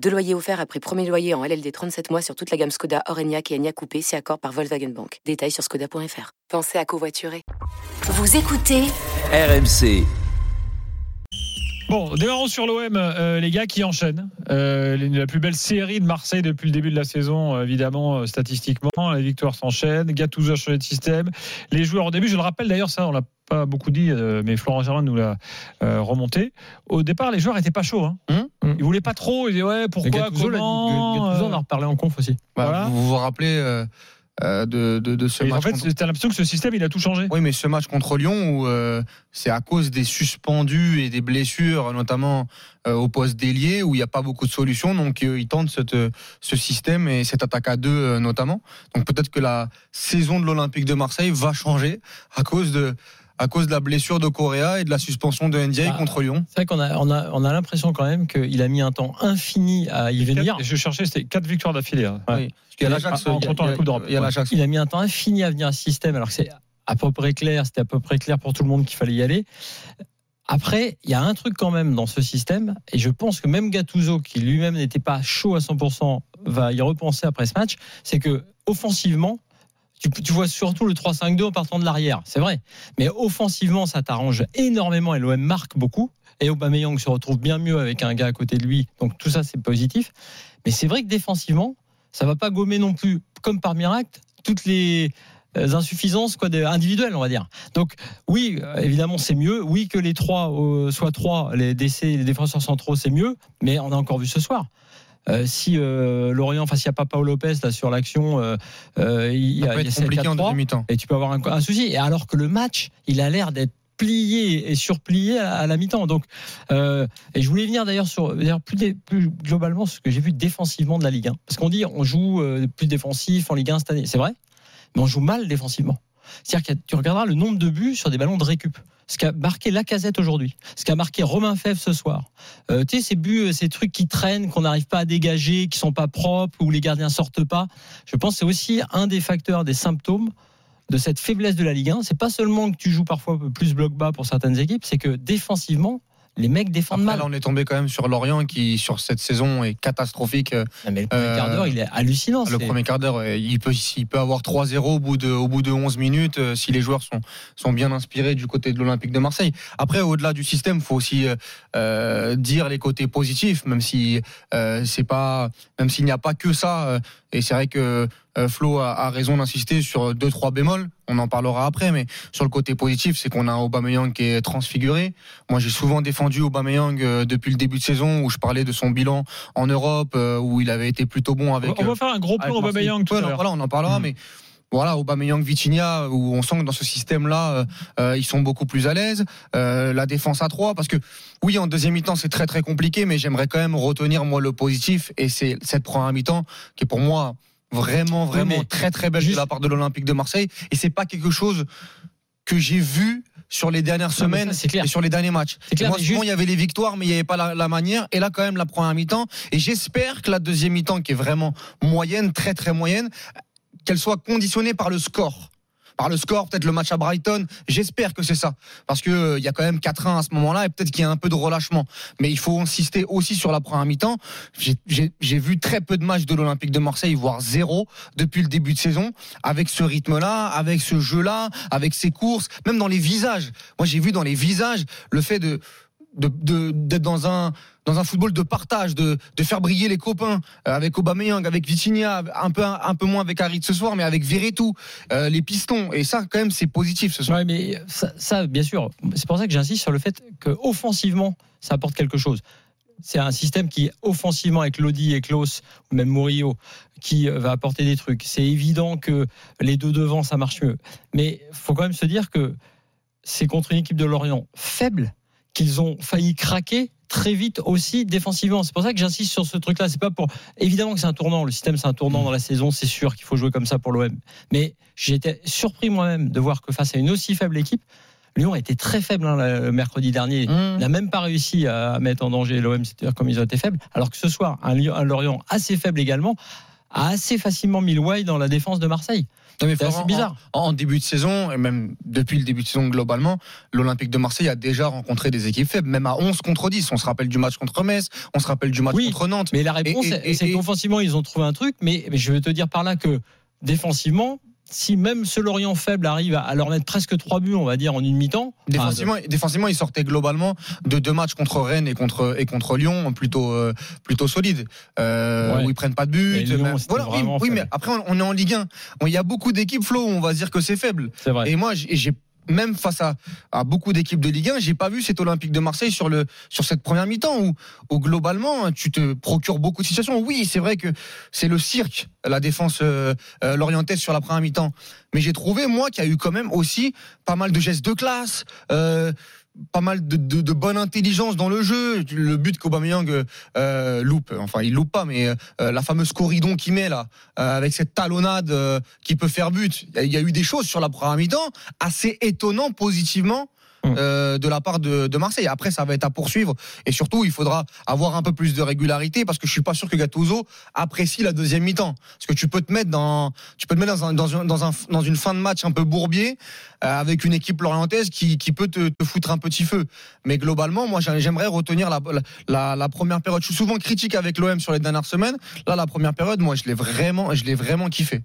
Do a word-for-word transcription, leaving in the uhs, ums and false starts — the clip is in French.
Deux loyers offerts après premier loyer en L L D trente-sept mois sur toute la gamme Skoda, hors Enya et Enya Coupé, si accord par Volkswagen Bank. Détails sur skoda point f r. Pensez à covoiturer. Vous écoutez R M C. Bon, démarrons sur l'O M, euh, les gars, qui enchaînent. Euh, la plus belle série de Marseille depuis le début de la saison, évidemment, statistiquement. Les victoires s'enchaînent. Gattuso a changé de système. Les joueurs, au début, je le rappelle d'ailleurs, ça, on l'a pas beaucoup dit, euh, mais Florent Germain nous l'a euh, remonté. Au départ, les joueurs n'étaient pas chauds. Hein. Mmh, mmh. Ils voulaient pas trop. Ils disaient, ouais, pourquoi, Gattuso, comment... La, Gattuso, on en reparlait en conf aussi. Bah, voilà. Vous vous rappelez... Euh... De, de, de ce match en fait, contre... t'as l'impression que ce système il a tout changé. Oui, mais ce match contre Lyon où euh, c'est à cause des suspendus et des blessures, notamment euh, au poste d'ailier, où il n'y a pas beaucoup de solutions, donc euh, ils tentent cette, ce système et cette attaque à deux euh, notamment. Donc peut-être que la saison de l'Olympique de Marseille va changer à cause de à cause de la blessure de Coréa et de la suspension de Ndiaye ah, contre Lyon. C'est vrai qu'on a, on a, on a l'impression quand même qu'il a mis un temps infini à y venir. Quatre, je cherchais, c'était quatre victoires d'affilée. Hein. Ouais. Oui. Il y a l'Ajax, ah, en comptant la Coupe d'Europe. Il, ouais. il a mis un temps infini à venir à ce système, alors que c'est à peu près clair, c'était à peu près clair pour tout le monde qu'il fallait y aller. Après, il y a un truc quand même dans ce système, et je pense que même Gattuso, qui lui-même n'était pas chaud à cent pour cent, va y repenser après ce match, c'est que offensivement, tu, tu vois surtout le trois cinq deux en partant de l'arrière, c'est vrai. Mais offensivement, ça t'arrange énormément, et l'O M marque beaucoup, et Aubameyang se retrouve bien mieux avec un gars à côté de lui, donc tout ça c'est positif. Mais c'est vrai que défensivement, ça ne va pas gommer non plus, comme par miracle, toutes les insuffisances quoi, individuelles, on va dire. Donc oui, évidemment, c'est mieux. Oui, que les trois euh, soient trois, les D C, les défenseurs centraux, c'est mieux. Mais on a encore vu ce soir. Euh, si euh, Lorient, enfin s'il n'y a pas Paolo Lopez là, sur l'action, euh, euh, il y a, il y a sept à trois, et tu peux avoir un, un souci. Et alors que le match, il a l'air d'être plié et surplié à la mi-temps. Donc, euh, et je voulais venir d'ailleurs sur d'ailleurs plus, dé, plus globalement sur ce que j'ai vu défensivement de la Ligue un. Parce qu'on dit on joue plus défensif en Ligue un cette année, c'est vrai, mais on joue mal défensivement. C'est-à-dire que tu regarderas le nombre de buts sur des ballons de récup. Ce qu'a marqué Lacazette aujourd'hui, ce qu'a marqué Romain Fèvre ce soir. Euh, tu sais, ces buts, ces trucs qui traînent, qu'on n'arrive pas à dégager, qui sont pas propres, où les gardiens sortent pas. Je pense que c'est aussi un des facteurs, des symptômes de cette faiblesse de la Ligue un. C'est pas seulement que tu joues parfois plus bloc bas pour certaines équipes, c'est que défensivement, les mecs défendent Après, mal. Là, on est tombé quand même sur Lorient qui, sur cette saison, est catastrophique. Non, mais le premier euh, quart d'heure, il est hallucinant. Le c'est... premier quart d'heure, il peut, il peut avoir trois zéro au bout de, au bout de onze minutes euh, si les joueurs sont, sont bien inspirés du côté de l'Olympique de Marseille. Après, au-delà du système, il faut aussi euh, dire les côtés positifs, même si, euh, c'est pas, même s'il n'y a pas que ça. Euh, et c'est vrai que Flo a raison d'insister sur deux trois bémols, on en parlera après, mais sur le côté positif, c'est qu'on a Aubameyang qui est transfiguré. Moi, j'ai souvent défendu Aubameyang depuis le début de saison, où je parlais de son bilan en Europe, où il avait été plutôt bon avec... On va faire un gros plan Aubameyang tout à l'heure. Voilà, on en parlera, mmh. mais... Voilà, Aubameyang, Vitinha, où on sent que dans ce système-là, euh, ils sont beaucoup plus à l'aise. Euh, la défense à trois, parce que oui, en deuxième mi-temps, c'est très très compliqué, mais j'aimerais quand même retenir moi le positif, et c'est cette première mi-temps qui est pour moi vraiment vraiment oui, très très belle juste... de la part de l'Olympique de Marseille, et c'est pas quelque chose que j'ai vu sur les dernières semaines ça, et sur les derniers matchs. Clair, moi, souvent, il juste... y avait les victoires, mais il n'y avait pas la, la manière. Et là, quand même, la première mi-temps, et j'espère que la deuxième mi-temps, qui est vraiment moyenne, très très moyenne, qu'elle soit conditionnée par le score. Par le score, peut-être le match à Brighton, j'espère que c'est ça. Parce qu'il euh, y a quand même quatre un à ce moment-là, et peut-être qu'il y a un peu de relâchement. Mais il faut insister aussi sur la première mi-temps. J'ai, j'ai, j'ai vu très peu de matchs de l'Olympique de Marseille, voire zéro, depuis le début de saison, avec ce rythme-là, avec ce jeu-là, avec ces courses, même dans les visages. Moi, j'ai vu dans les visages le fait de... De, de, d'être dans un, dans un football de partage, de, de faire briller les copains, euh, avec Aubameyang, avec Vitinha, un peu, un, un peu moins avec Harit ce soir, mais avec Veretout, euh, les pistons. Et ça, quand même, c'est positif ce soir. Ouais, mais ça, ça, bien sûr, c'est pour ça que j'insiste sur le fait qu'offensivement, ça apporte quelque chose. C'est un système qui, offensivement, avec Lodi et Klaus, ou même Murillo, qui va apporter des trucs. C'est évident que les deux devant, ça marche mieux. Mais il faut quand même se dire que c'est contre une équipe de Lorient faible, qu'ils ont failli craquer très vite aussi défensivement. C'est pour ça que j'insiste sur ce truc-là. C'est pas pour. Évidemment que c'est un tournant. Le système, c'est un tournant dans la saison. C'est sûr qu'il faut jouer comme ça pour l'O M. Mais j'étais surpris moi-même de voir que face à une aussi faible équipe, Lyon était très faible hein, le mercredi dernier. Mmh. Il n'a même pas réussi à mettre en danger l'O M, c'est-à-dire comme ils ont été faibles. Alors que ce soir, un, Lyon, un Lorient assez faible également a assez facilement mis le why dans la défense de Marseille. Non mais Florent, c'est bizarre. En, en début de saison, et même depuis le début de saison globalement, l'Olympique de Marseille a déjà rencontré des équipes faibles, même à onze contre dix. On se rappelle du match contre Metz, on se rappelle du match oui, contre Nantes. Mais la réponse, et, et, et, c'est qu'offensivement, ils ont trouvé un truc, mais, mais je veux te dire par là que défensivement, si même ce Lorient faible arrive à leur mettre presque trois buts, on va dire, en une mi-temps. Défensivement, enfin, de... défensivement ils sortaient globalement de deux matchs contre Rennes et contre, et contre Lyon, plutôt, euh, plutôt solides, euh, ouais. où ils prennent pas de but. Lyon, voilà, oui, oui, mais après, on est en Ligue un. Il y a beaucoup d'équipes, Flo, où on va dire que c'est faible. C'est vrai. Et moi, j'ai, j'ai même face à, à beaucoup d'équipes de Ligue un, j'ai pas vu cet Olympique de Marseille sur, le, sur cette première mi-temps où, où globalement tu te procures beaucoup de situations. Oui, c'est vrai que c'est le cirque, la défense euh, euh, lorientaise sur la première mi-temps. Mais j'ai trouvé, moi, qu'il y a eu quand même aussi pas mal de gestes de classe, euh, pas mal de, de, de bonne intelligence dans le jeu. Le but qu'Aubameyang euh, loupe, enfin il loupe pas, mais euh, la fameuse corridon qu'il met là, euh, avec cette talonnade euh, qui peut faire but. Il y, y a eu des choses sur la première mi-temps assez étonnant positivement euh, de la part de, de Marseille. Après, ça va être à poursuivre et surtout il faudra avoir un peu plus de régularité parce que je suis pas sûr que Gattuso apprécie la deuxième mi-temps. Parce que tu peux te mettre dans, tu peux te mettre dans un, dans un, dans un, dans une fin de match un peu bourbier. Avec une équipe lorientaise qui, qui peut te, te foutre un petit feu. Mais globalement, moi, j'aimerais retenir la, la, la première période. Je suis souvent critique avec l'O M sur les dernières semaines. Là, la première période, moi, je l'ai vraiment, je l'ai vraiment kiffé.